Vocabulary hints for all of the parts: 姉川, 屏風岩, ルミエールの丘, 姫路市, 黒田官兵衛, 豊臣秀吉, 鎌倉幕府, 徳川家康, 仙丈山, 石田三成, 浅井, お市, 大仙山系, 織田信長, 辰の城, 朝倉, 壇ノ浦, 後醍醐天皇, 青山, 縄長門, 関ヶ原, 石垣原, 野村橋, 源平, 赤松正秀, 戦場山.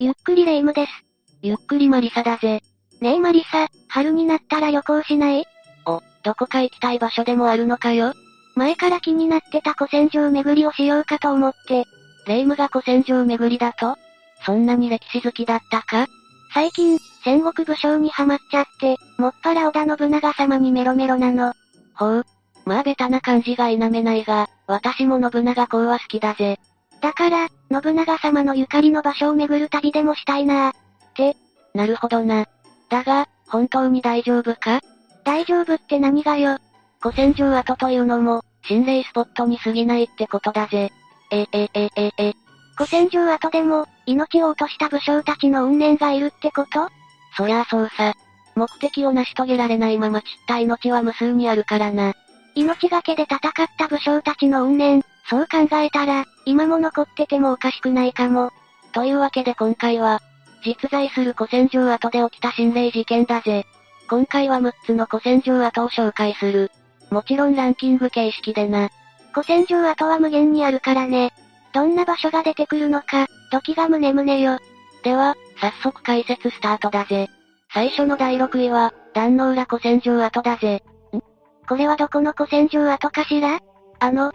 ゆっくりレ夢ムです。ゆっくりマリサだぜ。ねえマリサ、春になったら旅行しない？お、どこか行きたい場所でもあるのかよ。前から気になってた古戦場巡りをしようかと思って。レ夢ムが古戦場巡りだと？そんなに歴史好きだったか？最近、戦国武将にハマっちゃって、もっぱら織田信長様にメロメロなの。ほう。まあベタな感じが否めないが、私も信長公は好きだぜ。だから、信長様のゆかりの場所を巡る旅でもしたいなーって。なるほどな。だが、本当に大丈夫か？大丈夫って何がよ。古戦場跡というのも、心霊スポットに過ぎないってことだぜ。古戦場跡でも、命を落とした武将たちの怨念がいるってこと？そりゃあそうさ。目的を成し遂げられないまま散った命は無数にあるからな。命がけで戦った武将たちの怨念、そう考えたら、今も残っててもおかしくないかも。というわけで今回は、実在する古戦場跡で起きた心霊事件だぜ。今回は6つの古戦場跡を紹介する。もちろんランキング形式でな。古戦場跡は無限にあるからね。どんな場所が出てくるのか、時が胸胸よ。では、早速解説スタートだぜ。最初の第6位は、壇ノ浦古戦場跡だぜ。ん？これはどこの古戦場跡かしら？源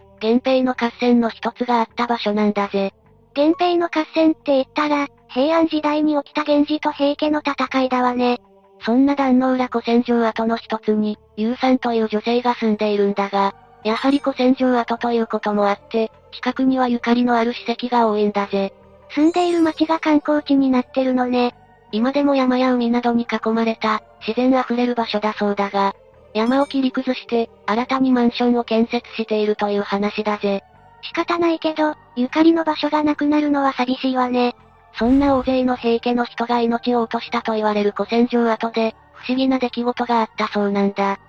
平の合戦の一つがあった場所なんだぜ。源平の合戦って言ったら、平安時代に起きた源氏と平家の戦いだわね。そんな壇ノ浦古戦場跡の一つに、優さんという女性が住んでいるんだが、やはり古戦場跡ということもあって、近くにはゆかりのある史跡が多いんだぜ。住んでいる町が観光地になってるのね。今でも山や海などに囲まれた、自然あふれる場所だそうだが、山を切り崩して、新たにマンションを建設しているという話だぜ。仕方ないけど、ゆかりの場所がなくなるのは寂しいわね。そんな大勢の平家の人が命を落としたと言われる古戦場跡で、不思議な出来事があったそうなんだ。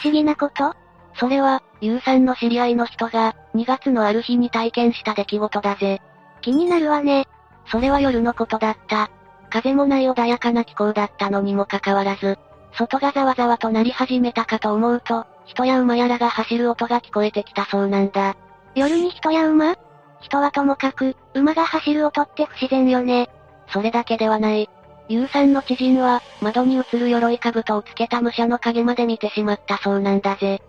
不思議なこと？それは、優さんの知り合いの人が、2月のある日に体験した出来事だぜ。気になるわね。それは夜のことだった。風もない穏やかな気候だったのにもかかわらず、外がざわざわとなり始めたかと思うと、人や馬やらが走る音が聞こえてきたそうなんだ。夜に人や馬？人はともかく、馬が走る音って不自然よね。それだけではない。優さんの知人は、窓に映る鎧兜をつけた武者の影まで見てしまったそうなんだぜ。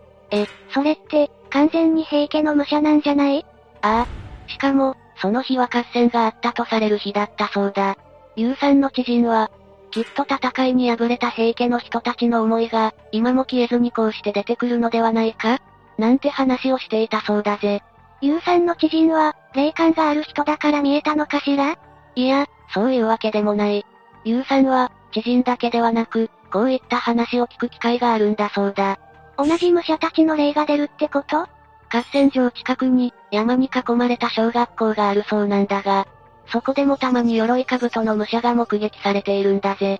それって、完全に平家の武者なんじゃない？ああ。しかも、その日は合戦があったとされる日だったそうだ。優さんの知人は、きっと戦いに敗れた平家の人たちの思いが、今も消えずにこうして出てくるのではないか？なんて話をしていたそうだぜ。優さんの知人は、霊感がある人だから見えたのかしら？いや、そういうわけでもない。優さんは、知人だけではなく、こういった話を聞く機会があるんだそうだ。同じ武者たちの霊が出るってこと？合戦場近くに、山に囲まれた小学校があるそうなんだが、そこでもたまに鎧兜の武者が目撃されているんだぜ。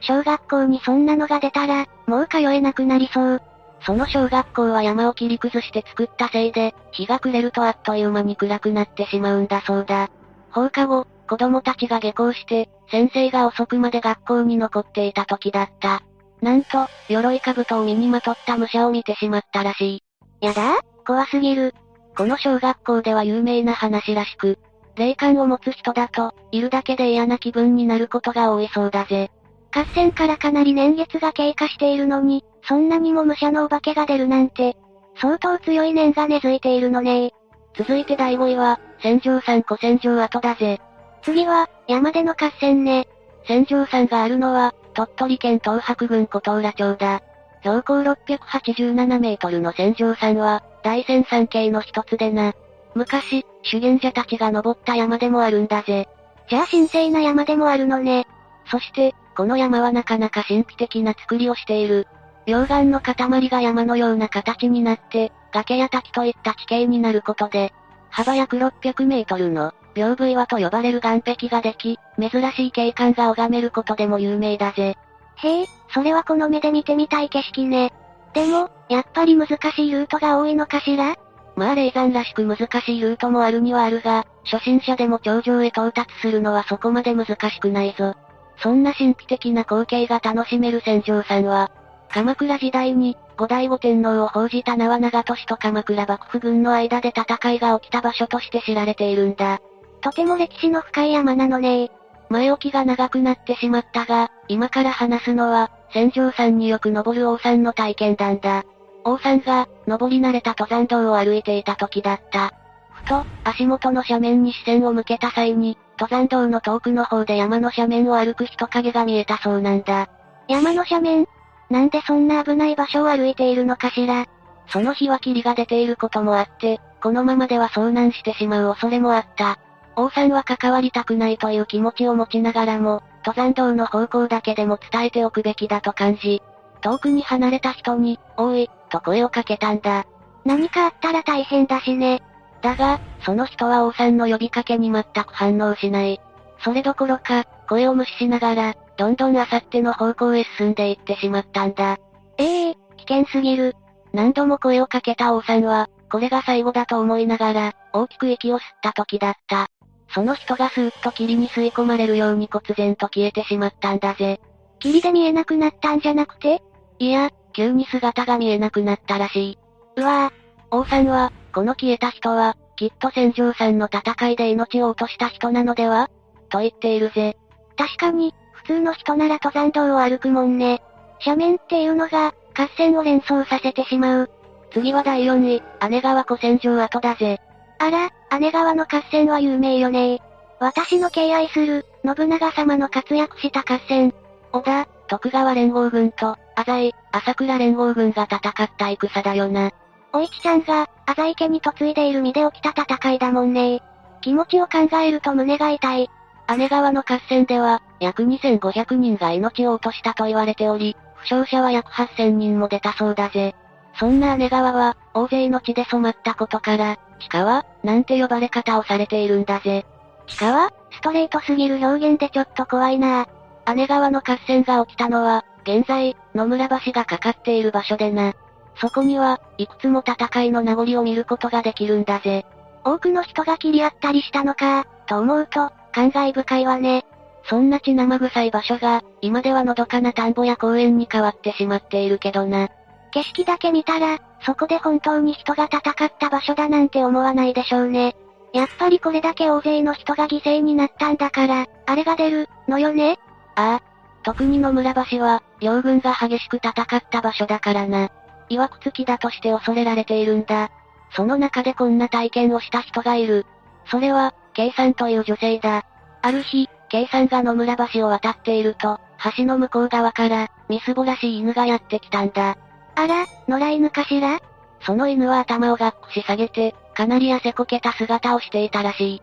小学校にそんなのが出たら、もう通えなくなりそう。その小学校は山を切り崩して作ったせいで、日が暮れるとあっという間に暗くなってしまうんだそうだ。放課後、子供たちが下校して、先生が遅くまで学校に残っていた時だった。なんと、鎧兜を身にまとった武者を見てしまったらしい。やだー、怖すぎる。この小学校では有名な話らしく、霊感を持つ人だと、いるだけで嫌な気分になることが多いそうだぜ。合戦からかなり年月が経過しているのに、そんなにも武者のお化けが出るなんて、相当強い念が根付いているのねー。続いて第5位は、戦場山古戦場跡だぜ。次は、山での合戦ね。戦場山があるのは、鳥取県東伯郡琴浦町だ。標高687メートルの戦場山は、大仙山系の一つでな。昔、修験者たちが登った山でもあるんだぜ。じゃあ神聖な山でもあるのね。そして、この山はなかなか神秘的な作りをしている。溶岩の塊が山のような形になって、崖や滝といった地形になることで、幅約600メートルの、屏風岩と呼ばれる岩壁ができ、珍しい景観が拝めることでも有名だぜ。へえ、それはこの目で見てみたい景色ね。でも、やっぱり難しいルートが多いのかしら？まあ霊山らしく難しいルートもあるにはあるが、初心者でも頂上へ到達するのはそこまで難しくないぞ。そんな神秘的な光景が楽しめる戦場山は、鎌倉時代に、後醍醐天皇を奉じた縄長門と鎌倉幕府軍の間で戦いが起きた場所として知られているんだ。とても歴史の深い山なのねー。前置きが長くなってしまったが、今から話すのは、仙丈山によく登る王さんの体験談だ。王さんが、登り慣れた登山道を歩いていた時だった。ふと、足元の斜面に視線を向けた際に、登山道の遠くの方で山の斜面を歩く人影が見えたそうなんだ。山の斜面？なんでそんな危ない場所を歩いているのかしら。その日は霧が出ていることもあって、このままでは遭難してしまう恐れもあった。王さんは関わりたくないという気持ちを持ちながらも、登山道の方向だけでも伝えておくべきだと感じ、遠くに離れた人に、おい、と声をかけたんだ。何かあったら大変だしね。だが、その人は王さんの呼びかけに全く反応しない。それどころか、声を無視しながら、どんどんあさっての方向へ進んでいってしまったんだ。危険すぎる。何度も声をかけた王さんは、これが最後だと思いながら、大きく息を吸った時だった。その人がスーッと霧に吸い込まれるように忽然と消えてしまったんだぜ。霧で見えなくなったんじゃなくて？いや、急に姿が見えなくなったらしい。うわぁ。王さんは、この消えた人は、きっと仙丈山の戦いで命を落とした人なのでは？と言っているぜ。確かに、普通の人なら登山道を歩くもんね。斜面っていうのが、合戦を連想させてしまう。次は第4位、姉川湖洗浄跡だぜ。あら、姉川の合戦は有名よねー。私の敬愛する、信長様の活躍した合戦。織田、徳川連合軍と、浅井、朝倉連合軍が戦った戦だよな。お市ちゃんが、浅井家に嫁いでいる身で起きた戦いだもんねー。気持ちを考えると胸が痛い。姉川の合戦では、約2500人が命を落としたと言われており、負傷者は約8000人も出たそうだぜ。そんな姉川は、大勢の血で染まったことから、血川、なんて呼ばれ方をされているんだぜ。血川？ストレートすぎる表現でちょっと怖いなぁ。姉川の合戦が起きたのは、現在、野村橋がかかっている場所でな。そこには、いくつも戦いの名残を見ることができるんだぜ。多くの人が切り合ったりしたのか、と思うと、感慨深いわね。そんな血生臭い場所が、今ではのどかな田んぼや公園に変わってしまっているけどな。景色だけ見たら、そこで本当に人が戦った場所だなんて思わないでしょうね。やっぱりこれだけ大勢の人が犠牲になったんだから、あれが出る、のよね？ああ。特に野村橋は、両軍が激しく戦った場所だからな。いわくつきだとして恐れられているんだ。その中でこんな体験をした人がいる。それは、Kさんという女性だ。ある日、Kさんが野村橋を渡っていると、橋の向こう側から、みすぼらしい犬がやってきたんだ。あら、野良犬かしら？その犬は頭をがっくし下げて、かなり痩せこけた姿をしていたらしい。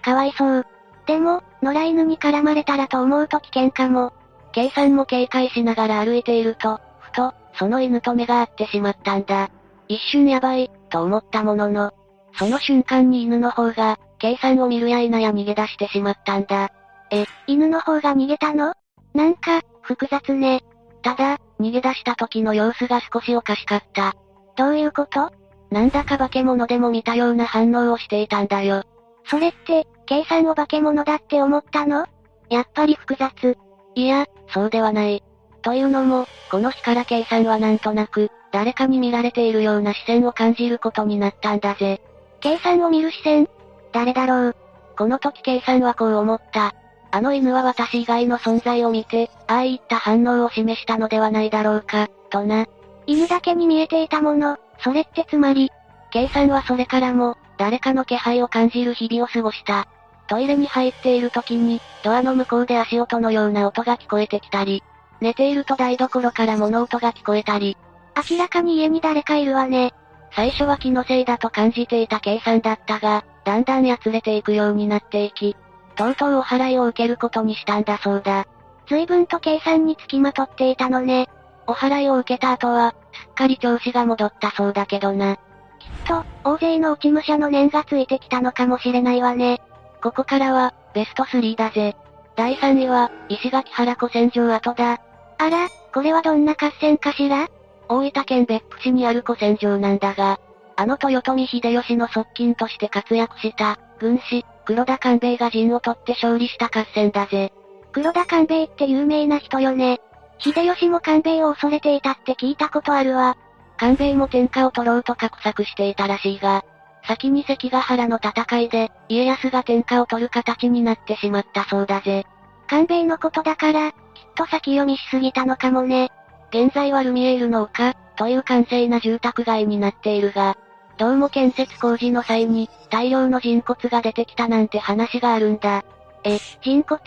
かわいそう。でも、野良犬に絡まれたらと思うと危険かも。Kさんも警戒しながら歩いていると、ふと、その犬と目が合ってしまったんだ。一瞬やばい、と思ったものの、その瞬間に犬の方が、Kさんを見るや否や逃げ出してしまったんだ。犬の方が逃げたの？なんか、複雑ね。ただ、逃げ出した時の様子が少しおかしかった。どういうこと？なんだか化け物でも見たような反応をしていたんだよ。それって、Kさんを化け物だって思ったの？やっぱり複雑。いや、そうではない。というのも、この日から K さんはなんとなく、誰かに見られているような視線を感じることになったんだぜ。K さんを見る視線？誰だろう？この時 K さんはこう思った。あの犬は私以外の存在を見て、ああいった反応を示したのではないだろうか、とな。犬だけに見えていたもの、それってつまり、K さんはそれからも、誰かの気配を感じる日々を過ごした。トイレに入っている時に、ドアの向こうで足音のような音が聞こえてきたり、寝ていると台所から物音が聞こえたり。明らかに家に誰かいるわね。最初は気のせいだと感じていた K さんだったが、だんだんやつれていくようになっていき、とうとうお祓いを受けることにしたんだそうだ。随分と K さんにつきまとっていたのね。お祓いを受けた後は、すっかり調子が戻ったそうだけどな。きっと、大勢の落ち武者の念がついてきたのかもしれないわね。ここからは、ベスト3だぜ。第3位は、石垣原湖洗浄跡だ。あら、これはどんな合戦かしら？大分県別府市にある湖洗浄なんだが、あの豊臣秀吉の側近として活躍した、軍師、黒田官兵衛が陣を取って勝利した合戦だぜ。黒田官兵衛って有名な人よね。秀吉も官兵衛を恐れていたって聞いたことあるわ。官兵衛も天下を取ろうと画策していたらしいが、先に関ヶ原の戦いで、家康が天下を取る形になってしまったそうだぜ。官兵衛のことだから、きっと先読みしすぎたのかもね。現在はルミエールの丘、という閑静な住宅街になっているが、どうも建設工事の際に、大量の人骨が出てきたなんて話があるんだ。え、人骨？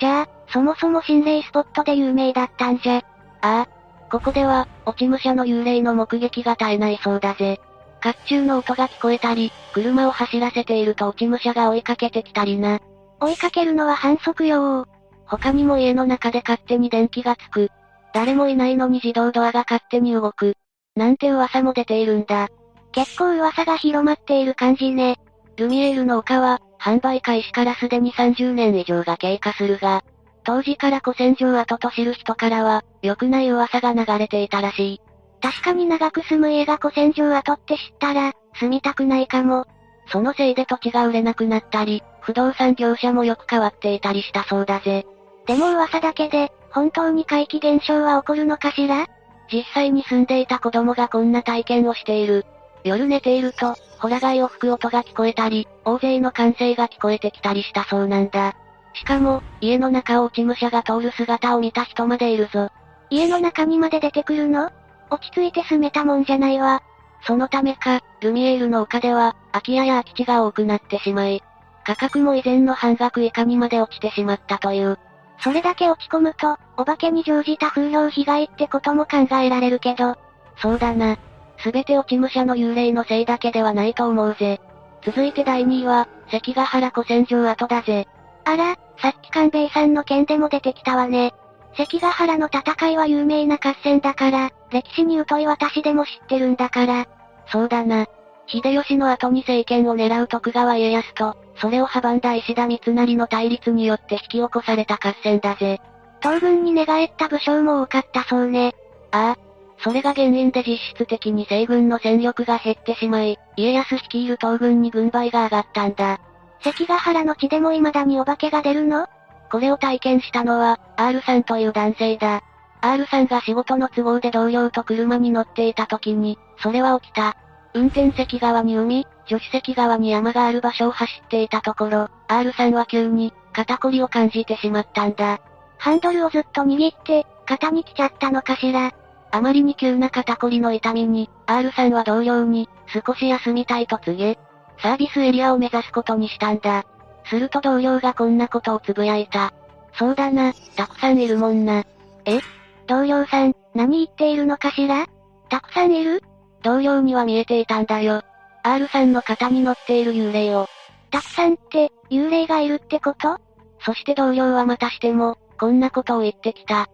じゃあ、そもそも心霊スポットで有名だったんじゃ。ああ、ここでは、落ち武者の幽霊の目撃が絶えないそうだぜ。甲冑の音が聞こえたり、車を走らせていると落ち武者が追いかけてきたりな。追いかけるのは反則よー。他にも家の中で勝手に電気がつく。誰もいないのに自動ドアが勝手に動く。なんて噂も出ているんだ。結構噂が広まっている感じね。ルミエールの丘は、販売開始からすでに30年以上が経過するが、当時から古戦場跡と知る人からは、良くない噂が流れていたらしい。確かに長く住む家が古戦場跡って知ったら、住みたくないかも。そのせいで土地が売れなくなったり、不動産業者もよく変わっていたりしたそうだぜ。でも噂だけで、本当に怪奇現象は起こるのかしら？実際に住んでいた子供がこんな体験をしている。夜寝ていると、ホラ貝を吹く音が聞こえたり、大勢の歓声が聞こえてきたりしたそうなんだ。しかも、家の中を落ち武者が通る姿を見た人までいるぞ。家の中にまで出てくるの？落ち着いて住めたもんじゃないわ。そのためか、ルミエールの丘では、空き家や空き地が多くなってしまい、価格も以前の半額以下にまで落ちてしまったという。それだけ落ち込むと、お化けに乗じた風評被害ってことも考えられるけど。そうだな。すべて落ち武者の幽霊のせいだけではないと思うぜ。続いて第2位は、関ヶ原古戦場跡だぜ。あら、さっき官兵衛さんの件でも出てきたわね。関ヶ原の戦いは有名な合戦だから、歴史に疎い私でも知ってるんだから。そうだな。秀吉の後に政権を狙う徳川家康と、それを阻んだ石田三成の対立によって引き起こされた合戦だぜ。東軍に寝返った武将も多かったそうね。ああ。それが原因で実質的に西軍の戦力が減ってしまい、家康率いる東軍に軍配が上がったんだ。関ヶ原の地でも未だにお化けが出るの？これを体験したのは、R さんという男性だ。R さんが仕事の都合で同僚と車に乗っていた時に、それは起きた。運転席側に海、助手席側に山がある場所を走っていたところ、R さんは急に、肩こりを感じてしまったんだ。ハンドルをずっと握って、肩に来ちゃったのかしら。あまりに急な肩こりの痛みに、R さんは同僚に、少し休みたいと告げ、サービスエリアを目指すことにしたんだ。すると同僚がこんなことをつぶやいた。そうだな、たくさんいるもんな。え？同僚さん、何言っているのかしら？たくさんいる？同僚には見えていたんだよ。R さんの肩に乗っている幽霊を。たくさんって、幽霊がいるってこと？そして同僚はまたしても、こんなことを言ってきた。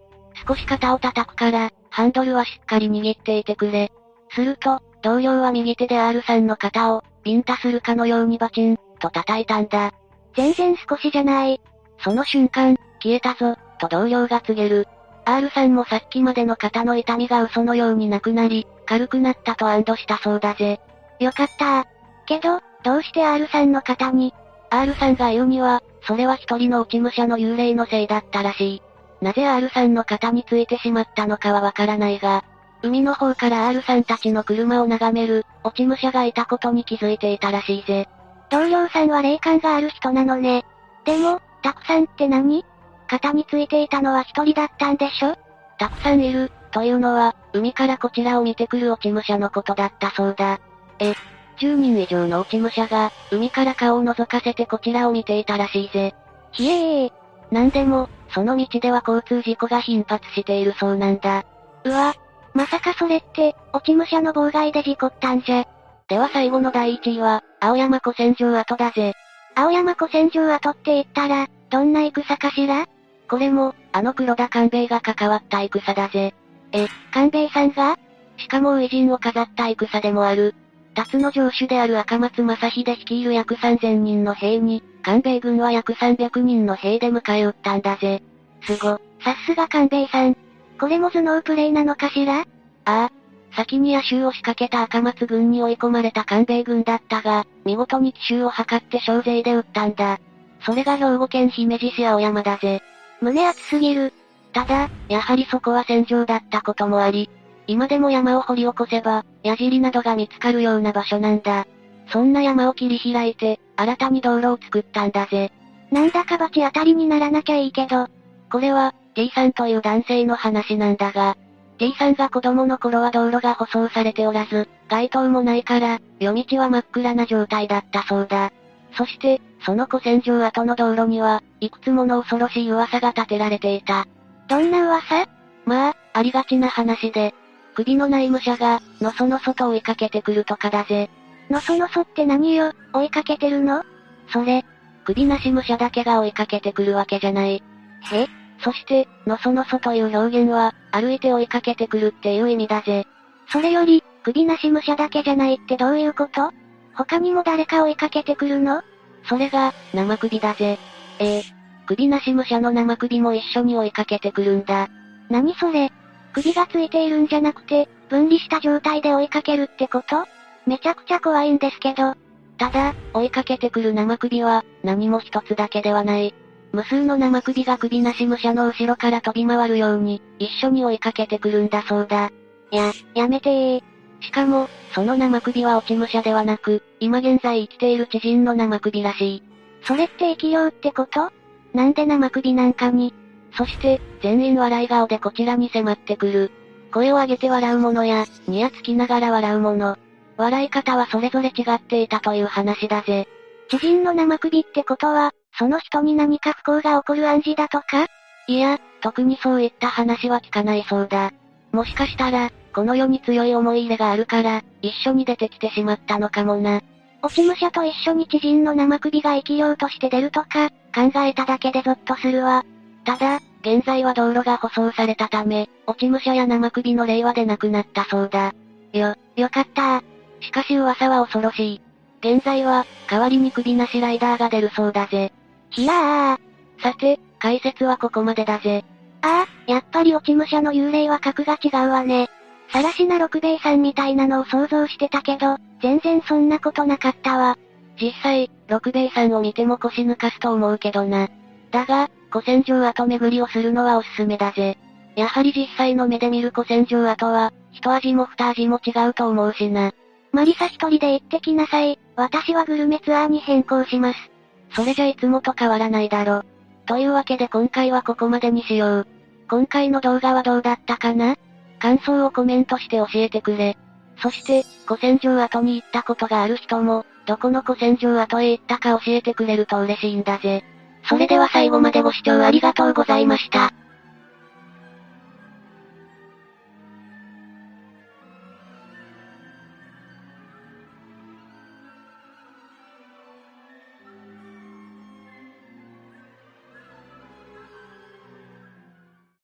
少し肩を叩くから、ハンドルはしっかり握っていてくれ。すると、同僚は右手で R さんの肩を、ビンタするかのようにバチン、と叩いたんだ。全然少しじゃない。その瞬間、消えたぞ、と同僚が告げる。R さんもさっきまでの肩の痛みが嘘のようになくなり、軽くなったと安堵したそうだぜ。よかった。けど、どうして R さんの肩に？ R さんが言うには、それは一人の落ち武者の幽霊のせいだったらしい。なぜ R さんの肩についてしまったのかはわからないが、海の方から R さんたちの車を眺める、落ち武者がいたことに気づいていたらしいぜ。同僚さんは霊感がある人なのね。でも、たくさんって何？肩についていたのは一人だったんでしょ？たくさんいる、というのは、海からこちらを見てくる落ち武者のことだったそうだ。え、10人以上の落ち武者が、海から顔を覗かせてこちらを見ていたらしいぜ。ひえー。なんでも、その道では交通事故が頻発しているそうなんだ。うわ、まさかそれって、落ち武者の妨害で事故ったんじゃ。では最後の第1位は、青山古戦場跡だぜ。青山古戦場跡って言ったら、どんな戦かしら？これも、あの黒田官兵衛が関わった戦だぜ。え、官兵衛さんが？しかも偉人を飾った戦でもある。辰の城主である赤松正秀率いる約3000人の兵に、官兵衛軍は約300人の兵で迎え撃ったんだぜ。すご、さすが官兵衛さん。これも頭脳プレイなのかしら？ああ。先に夜襲を仕掛けた赤松軍に追い込まれた官兵衛軍だったが、見事に奇襲を図って小勢で撃ったんだ。それが兵庫県姫路市青山だぜ。胸熱すぎる。ただ、やはりそこは戦場だったこともあり、今でも山を掘り起こせば、矢尻などが見つかるような場所なんだ。そんな山を切り開いて、新たに道路を作ったんだぜ。なんだか罰当たりにならなきゃいいけど。これは、D さんという男性の話なんだが、D さんが子供の頃は道路が舗装されておらず、街灯もないから、夜道は真っ暗な状態だったそうだ。そして、その古戦場跡の道路には、いくつもの恐ろしい噂が立てられていた。どんな噂？まあ、ありがちな話で。首のない武者が、のそのそと追いかけてくるとかだぜ。のそのそって何よ、追いかけてるの？それ、首なし武者だけが追いかけてくるわけじゃない。へ？そして、のそのそという表現は、歩いて追いかけてくるっていう意味だぜ。それより、首なし武者だけじゃないってどういうこと？他にも誰か追いかけてくるの？それが、生首だぜ。首なし武者の生首も一緒に追いかけてくるんだ。何それ？首がついているんじゃなくて、分離した状態で追いかけるってこと？めちゃくちゃ怖いんですけど。ただ、追いかけてくる生首は、何も一つだけではない。無数の生首が首なし武者の後ろから飛び回るように、一緒に追いかけてくるんだそうだ。やめてー。しかも、その生首は落ち武者ではなく、今現在生きている知人の生首らしい。それって生き量ってこと？なんで生首なんかに。そして、全員笑い顔でこちらに迫ってくる。声を上げて笑う者や、ニヤつきながら笑う者。笑い方はそれぞれ違っていたという話だぜ。知人の生首ってことは、その人に何か不幸が起こる暗示だとか？いや、特にそういった話は聞かないそうだ。もしかしたら、この世に強い思い入れがあるから、一緒に出てきてしまったのかもな。落ち武者と一緒に知人の生首が生き量として出るとか、考えただけでゾッとするわ。ただ、現在は道路が舗装されたため、落ち武者や生首の例は出なくなったそうだ。よかった。しかし噂は恐ろしい。現在は、代わりに首なしライダーが出るそうだぜ。ひゃー。さて、解説はここまでだぜ。やっぱり落ち武者の幽霊は格が違うわね。さらしな六兵衛さんみたいなのを想像してたけど、全然そんなことなかったわ。実際、六兵衛さんを見ても腰抜かすと思うけどな。だが、古戦場跡巡りをするのはおすすめだぜ。やはり実際の目で見る古戦場跡は、一味も二味も違うと思うしな。マリサ一人で行ってきなさい。私はグルメツアーに変更します。それじゃいつもと変わらないだろ。というわけで今回はここまでにしよう。今回の動画はどうだったかな？感想をコメントして教えてくれ。そして、古戦場跡に行ったことがある人も、どこの古戦場跡へ行ったか教えてくれると嬉しいんだぜ。それでは最後までご視聴ありがとうございました。